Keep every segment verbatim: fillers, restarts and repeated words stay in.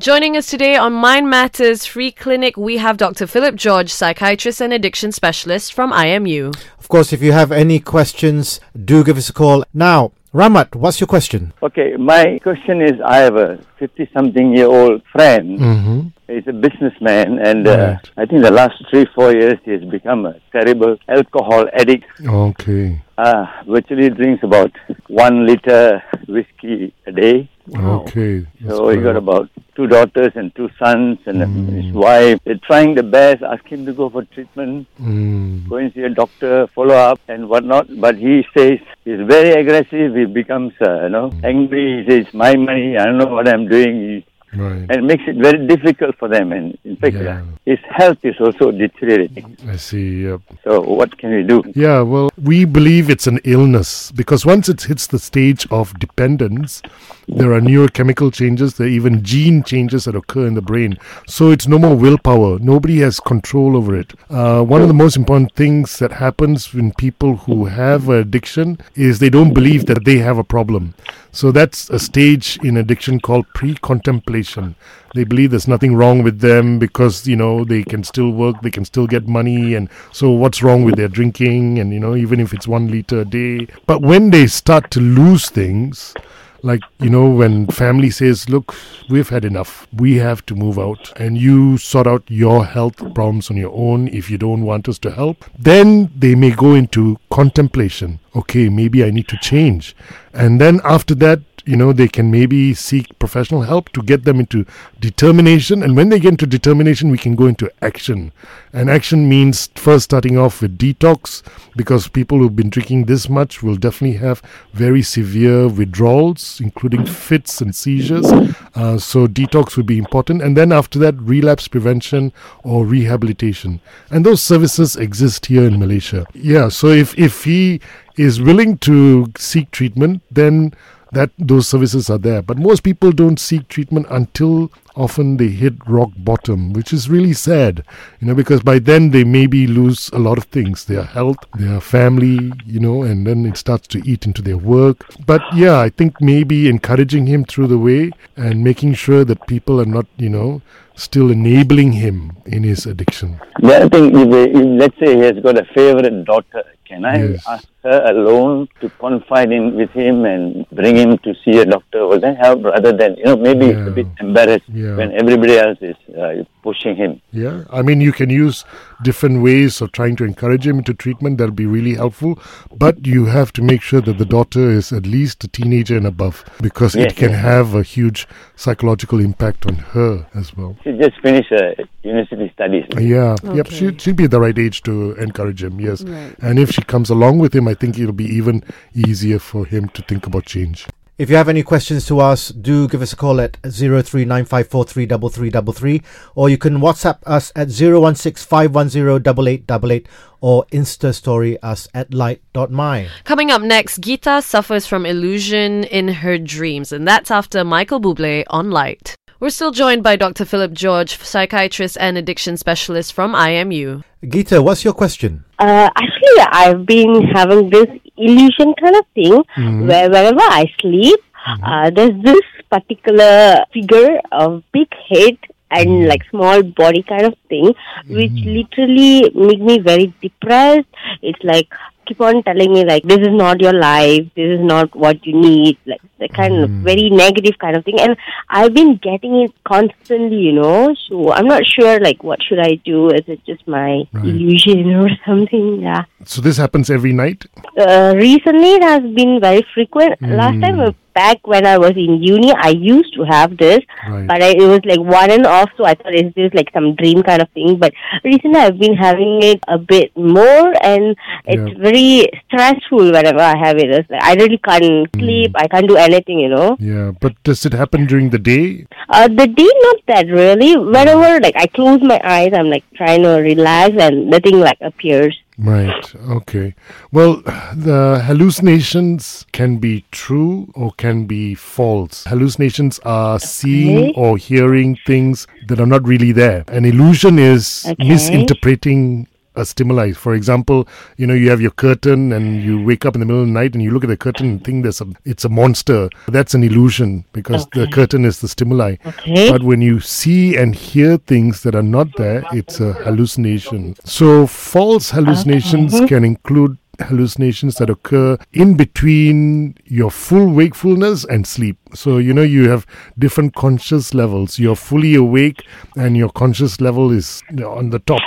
Joining us today on Mind Matters Free Clinic, we have Doctor Philip George, psychiatrist and addiction specialist from I M U. Of course, if you have any questions, do give us a call. Now, Ramat, what's your question? Okay, my question is, I have a fifty-something-year-old friend. Mm-hmm. He's a businessman, and uh, right. I think the last three, four years, he has become a terrible alcohol addict. Okay. Uh, virtually drinks about one liter whiskey a day. Wow. Okay. So he got about two daughters and two sons and mm. his wife. They're trying the best, ask him to go for treatment, mm. go and see a doctor, follow up and whatnot. But he says he's very aggressive. He becomes, uh, you know, mm. angry. He says, my money, I don't know what I'm doing. He, Right. And it makes it very difficult for them, and in fact, yeah. his health is also deteriorating. I see, yep. So what can we do? Yeah, well, we believe it's an illness, because once it hits the stage of dependence, there are neurochemical changes, there are even gene changes that occur in the brain. So it's no more willpower. Nobody has control over it. Uh, one of the most important things that happens when people who have addiction is they don't believe that they have a problem. So that's a stage in addiction called pre-contemplation. They believe there's nothing wrong with them because, you know, they can still work, they can still get money, and so what's wrong with their drinking, and, you know, even if it's one liter a day. But when they start to lose things, like, you know, when family says, look, we've had enough, we have to move out, and you sort out your health problems on your own if you don't want us to help, then they may go into contemplation. Okay, maybe I need to change. And then after that, you know, they can maybe seek professional help to get them into determination. And when they get into determination, we can go into action. And action means first starting off with detox, because people who've been drinking this much will definitely have very severe withdrawals, including fits and seizures. Uh, so detox would be important. And then after that, relapse prevention or rehabilitation. And those services exist here in Malaysia. Yeah, so if, if he is willing to seek treatment, then that those services are there. But most people don't seek treatment until often they hit rock bottom, which is really sad, you know, because by then they maybe lose a lot of things, their health, their family, you know, and then it starts to eat into their work. But yeah, I think maybe encouraging him through the way and making sure that people are not, you know, still enabling him in his addiction. Yeah, I think if, if let's say he has got a favorite daughter, can I yes. ask her alone to confide in with him and bring him to see a doctor? Will that help, rather than, you know, maybe yeah. it's a bit embarrassed yeah. when everybody else is uh, pushing him? Yeah, I mean, you can use different ways of trying to encourage him into treatment. That'll be really helpful. But you have to make sure that the daughter is at least a teenager and above, because yes, it can yes. have a huge psychological impact on her as well. She just finished her university studies. Yeah, okay. yep. She, she'd be the right age to encourage him, yes. Right. And if she comes along with him, I think it'll be even easier for him to think about change. If you have any questions to us, do give us a call at zero three nine five four three three three three three, or you can WhatsApp us at zero one six five one zero eight eight eight eight, or Insta story us at light dot my. Coming up next, Gita suffers from illusion in her dreams, and that's after Michael Bublé on Light. We're still joined by Doctor Philip George, psychiatrist and addiction specialist from I M U. Gita, what's your question? Uh, actually, I've been having this illusion kind of thing, mm-hmm. where wherever I sleep, mm-hmm. uh, there's this particular figure of big head and like small body kind of thing, mm-hmm. which literally make me very depressed. It's like, keep on telling me like, this is not your life, this is not what you need, like the kind mm. of very negative kind of thing, and I've been getting it constantly, you know, so I'm not sure like what should I do, is it just my right. illusion or something? Yeah. So this happens every night? Uh, recently it has been very frequent. Mm. Last time uh, back when I was in uni, I used to have this, right. but I, it was like one and off, so I thought is this like some dream kind of thing, but recently I've been having it a bit more, and it's yeah. very stressful whenever I have it. It's like, I really can't sleep, mm. I can't do anything, you know. Yeah, but does it happen during the day? Uh, the day, not that really. Whenever like I close my eyes, I'm like trying to relax and the thing like appears. Right, okay. Well, the hallucinations can be true or can be false. Hallucinations are okay. seeing or hearing things that are not really there. An illusion is okay. misinterpreting a a stimuli. For example, you know, you have your curtain and you wake up in the middle of the night and you look at the curtain and think there's a, it's a monster. That's an illusion because okay. the curtain is the stimuli. Okay. But when you see and hear things that are not there, it's a hallucination. So false hallucinations okay. can include hallucinations that occur in between your full wakefulness and sleep. So, you know, you have different conscious levels. You're fully awake and your conscious level is on the top.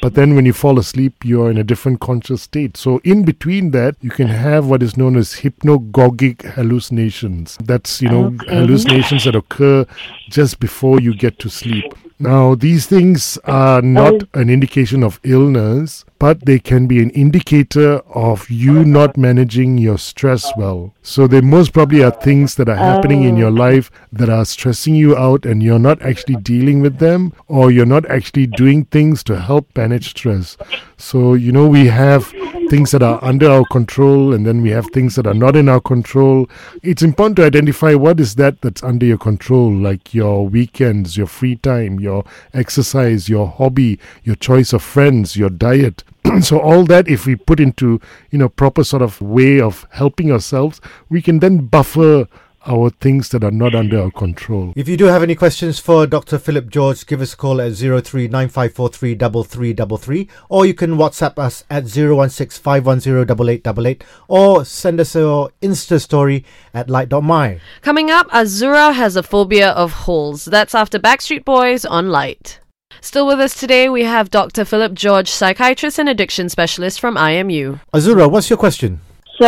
But then when you fall asleep, you're in a different conscious state. So in between that, you can have what is known as hypnagogic hallucinations. That's, you know, okay. hallucinations that occur just before you get to sleep. Now, these things are not an indication of illness, but they can be an indicator of you not managing your stress well. So they most probably are things that are happening in your life that are stressing you out and you're not actually dealing with them, or you're not actually doing things to help manage stress. So, you know, we have things that are under our control and then we have things that are not in our control. It's important to identify what is that that's under your control, like your weekends, your free time, your exercise, your hobby, your choice of friends, your diet. So all that, if we put into, you know, proper sort of way of helping ourselves, we can then buffer our things that are not under our control. If you do have any questions for Doctor Philip George, give us a call at zero three nine five four three three three three three, or you can WhatsApp us at zero one six five one zero eight eight eight eight, or send us your Insta story at light dot my. Coming up, Azura has a phobia of holes. That's after Backstreet Boys on Light. Still with us today, we have Doctor Philip George, psychiatrist and addiction specialist from I M U. Azura, what's your question? So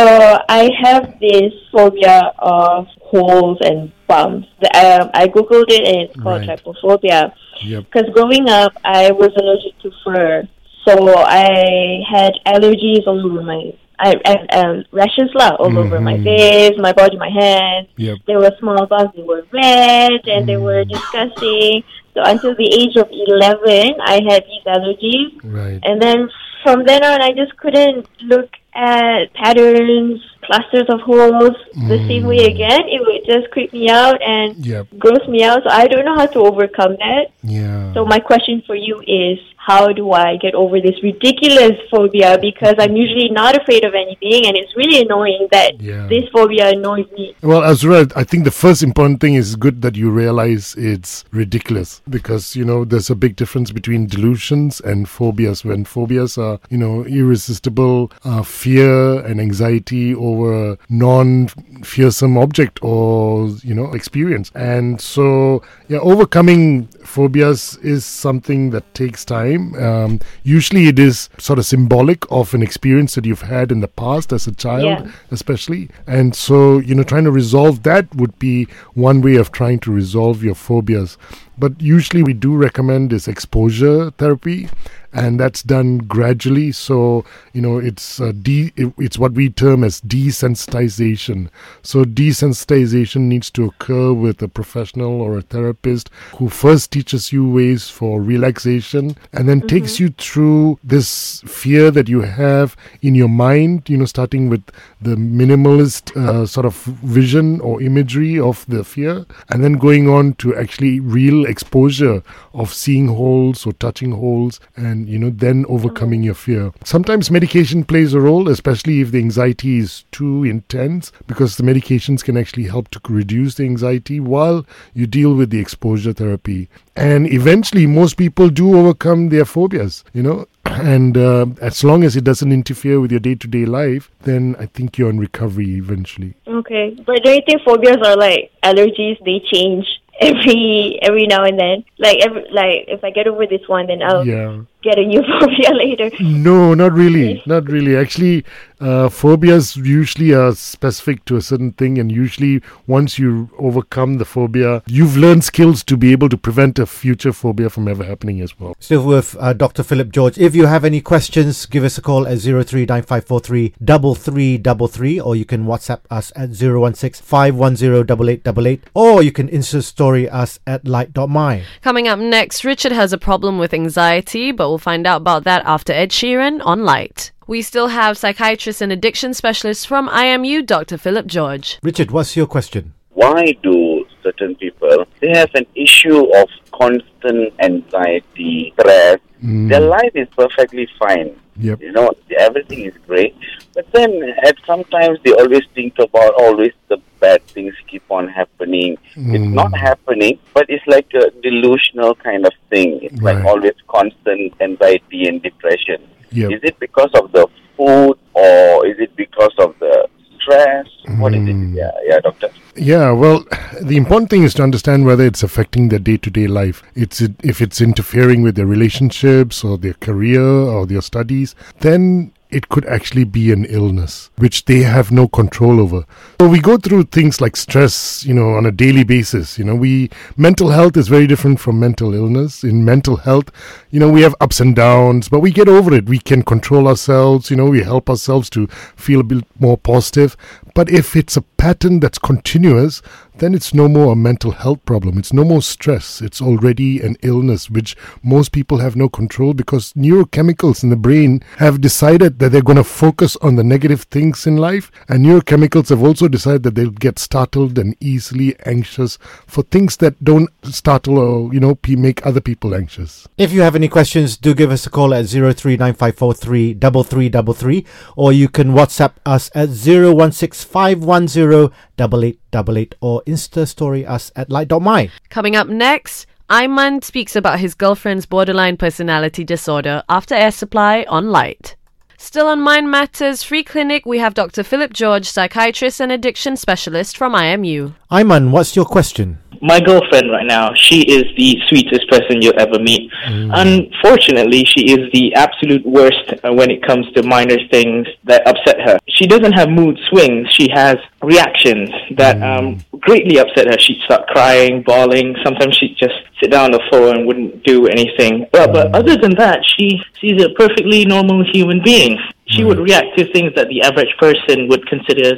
I have this phobia of holes and bumps. Um, I googled it and it's called right. trypophobia. Because yep. growing up, I was allergic to fur. So I had allergies all over my, I, I um, rashes lah, all mm-hmm. over my face, my body, my hands. Yep. There were small bumps, they were red and mm. they were disgusting. So until the age of eleven, I had these allergies. Right. And then from then on, I just couldn't look at patterns, clusters of holes mm. the same way again. It would just creep me out and yep. gross me out. So I don't know how to overcome that. Yeah. So my question for you is, how do I get over this ridiculous phobia? Because I'm usually not afraid of anything, and it's really annoying that yeah. this phobia annoys me. Well, Azura, I think the first important thing is good that you realize it's ridiculous, because, you know, there's a big difference between delusions and phobias. When phobias are, you know, irresistible uh, fear and anxiety over a non-fearsome object or, you know, experience. And so, yeah, overcoming phobias is something that takes time. Um, usually it is sort of symbolic of an experience that you've had in the past as a child, yeah. especially. And so, you know, trying to resolve that would be one way of trying to resolve your phobias. But usually we do recommend this exposure therapy, and that's done gradually. So, you know, it's uh, de- it's what we term as desensitization. So desensitization needs to occur with a professional or a therapist who first teaches you ways for relaxation and then mm-hmm. takes you through this fear that you have in your mind, you know, starting with the minimalist uh, sort of vision or imagery of the fear, and then going on to actually real exposure of seeing holes or touching holes, and, you know, then overcoming your fear. Sometimes medication plays a role, especially if the anxiety is too intense, because the medications can actually help to reduce the anxiety while you deal with the exposure therapy. And eventually, most people do overcome their phobias, you know, and uh, as long as it doesn't interfere with your day-to-day life, then I think you're in recovery eventually. Okay, but don't you think phobias are like allergies, they change? Every every now and then, like every, like if I get over this one, then I'll yeah. get a new phobia later. No, not really, not really. Actually, uh, phobias usually are specific to a certain thing, and usually once you overcome the phobia, you've learned skills to be able to prevent a future phobia from ever happening as well. Still with uh, Doctor Philip George. If you have any questions, give us a call at zero three nine five four three double three double three, or you can WhatsApp us at zero one six five one zero double eight double eight, or you can Insta story us at light dot my. Coming up next, Richard has a problem with anxiety, but we'll find out about that after Ed Sheeran on Light. We still have psychiatrist and addiction specialist from I M U, Doctor Philip George. Richard, what's your question? Why do certain people, they have an issue of constant anxiety, stress, Mm. Their life is perfectly fine. Yep. You know, everything is great. But then at sometimes they always think about always the bad things keep on happening. Mm. It's not happening, but it's like a delusional kind of thing. It's right. like always constant anxiety and depression. Yep. Is it because of the food or is it because of the stress? Mm. What is it? Yeah, yeah, doctor. Yeah, well, the important thing is to understand whether it's affecting their day-to-day life. It's if it's interfering with their relationships or their career or their studies, then it could actually be an illness, which they have no control over. So we go through things like stress, you know, on a daily basis. You know, we mental health is very different from mental illness. In mental health, you know, we have ups and downs, but we get over it. We can control ourselves, you know, we help ourselves to feel a bit more positive. But if it's a pattern that's continuous, then it's no more a mental health problem. It's no more stress. It's already an illness, which most people have no control because neurochemicals in the brain have decided that they're going to focus on the negative things in life. And neurochemicals have also decided that they'll get startled and easily anxious for things that don't startle or, you know, make other people anxious. If you have any questions, do give us a call at zero three nine five four three three three three three, or you can WhatsApp us at zero one six five one zero double eight double eight, or Insta story us at light dot my. Coming up next, Ayman speaks about his girlfriend's borderline personality disorder after Air Supply on Light. Still on Mind Matters Free Clinic, we have Doctor Philip George, psychiatrist and addiction specialist from I M U. Ayman, what's your question? My girlfriend right now, she is the sweetest person you'll ever meet. Mm. Unfortunately, she is the absolute worst when it comes to minor things that upset her. She doesn't have mood swings. She has reactions that mm. um, greatly upset her. She'd start crying, bawling. Sometimes she'd just sit down on the floor and wouldn't do anything. But, mm. but other than that, she she's a perfectly normal human being. She would react to things that the average person would consider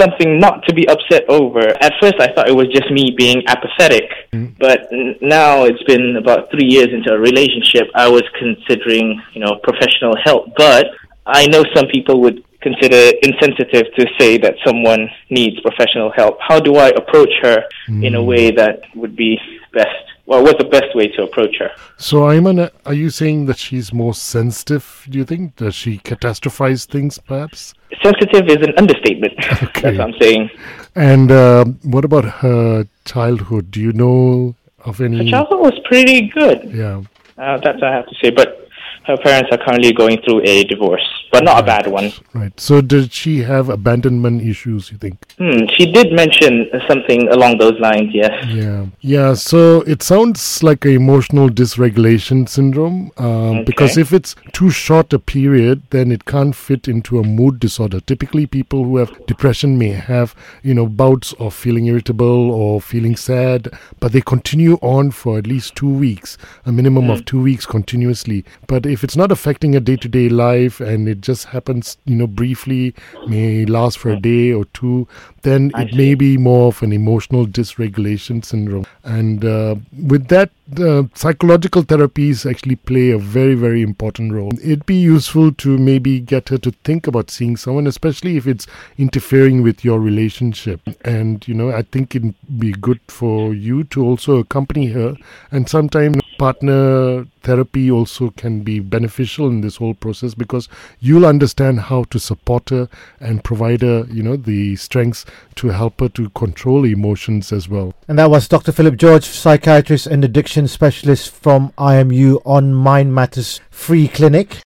something not to be upset over. At first, I thought it was just me being apathetic. Mm. But n- now it's been about three years into a relationship. I was considering, you know, professional help. But I know some people would consider insensitive to say that someone needs professional help. How do I approach her mm. in a way that would be best? Well, what's the best way to approach her? So, Ayman, are you saying that she's more sensitive, do you think? Does she catastrophize things, perhaps? Sensitive is an understatement. Okay. That's what I'm saying. And uh, what about her childhood? Do you know of any... Her childhood was pretty good. Yeah. Uh, that's what I have to say. But her parents are currently going through a divorce, but not right. a bad one. Right. So did she have abandonment issues, you think? Hmm. She did mention something along those lines, yes. Yeah. Yeah. So it sounds like an emotional dysregulation syndrome, um, okay. because if it's too short a period, then it can't fit into a mood disorder. Typically, people who have depression may have, you know, bouts of feeling irritable or feeling sad, but they continue on for at least two weeks, a minimum mm. of two weeks continuously. But if it's not affecting a day-to-day life and it just happens, you know, briefly, may last for a day or two, then I it see. may be more of an emotional dysregulation syndrome. And uh, with that, uh, psychological therapies actually play a very, very important role. It'd be useful to maybe get her to think about seeing someone, especially if it's interfering with your relationship. And, you know, I think it'd be good for you to also accompany her. And sometimes partner therapy also can be beneficial in this whole process, because you'll understand how to support her and provide her, you know, the strengths to help her to control emotions as well. And that was Doctor Philip George, psychiatrist and addiction specialist from I M U on Mind Matters Free Clinic.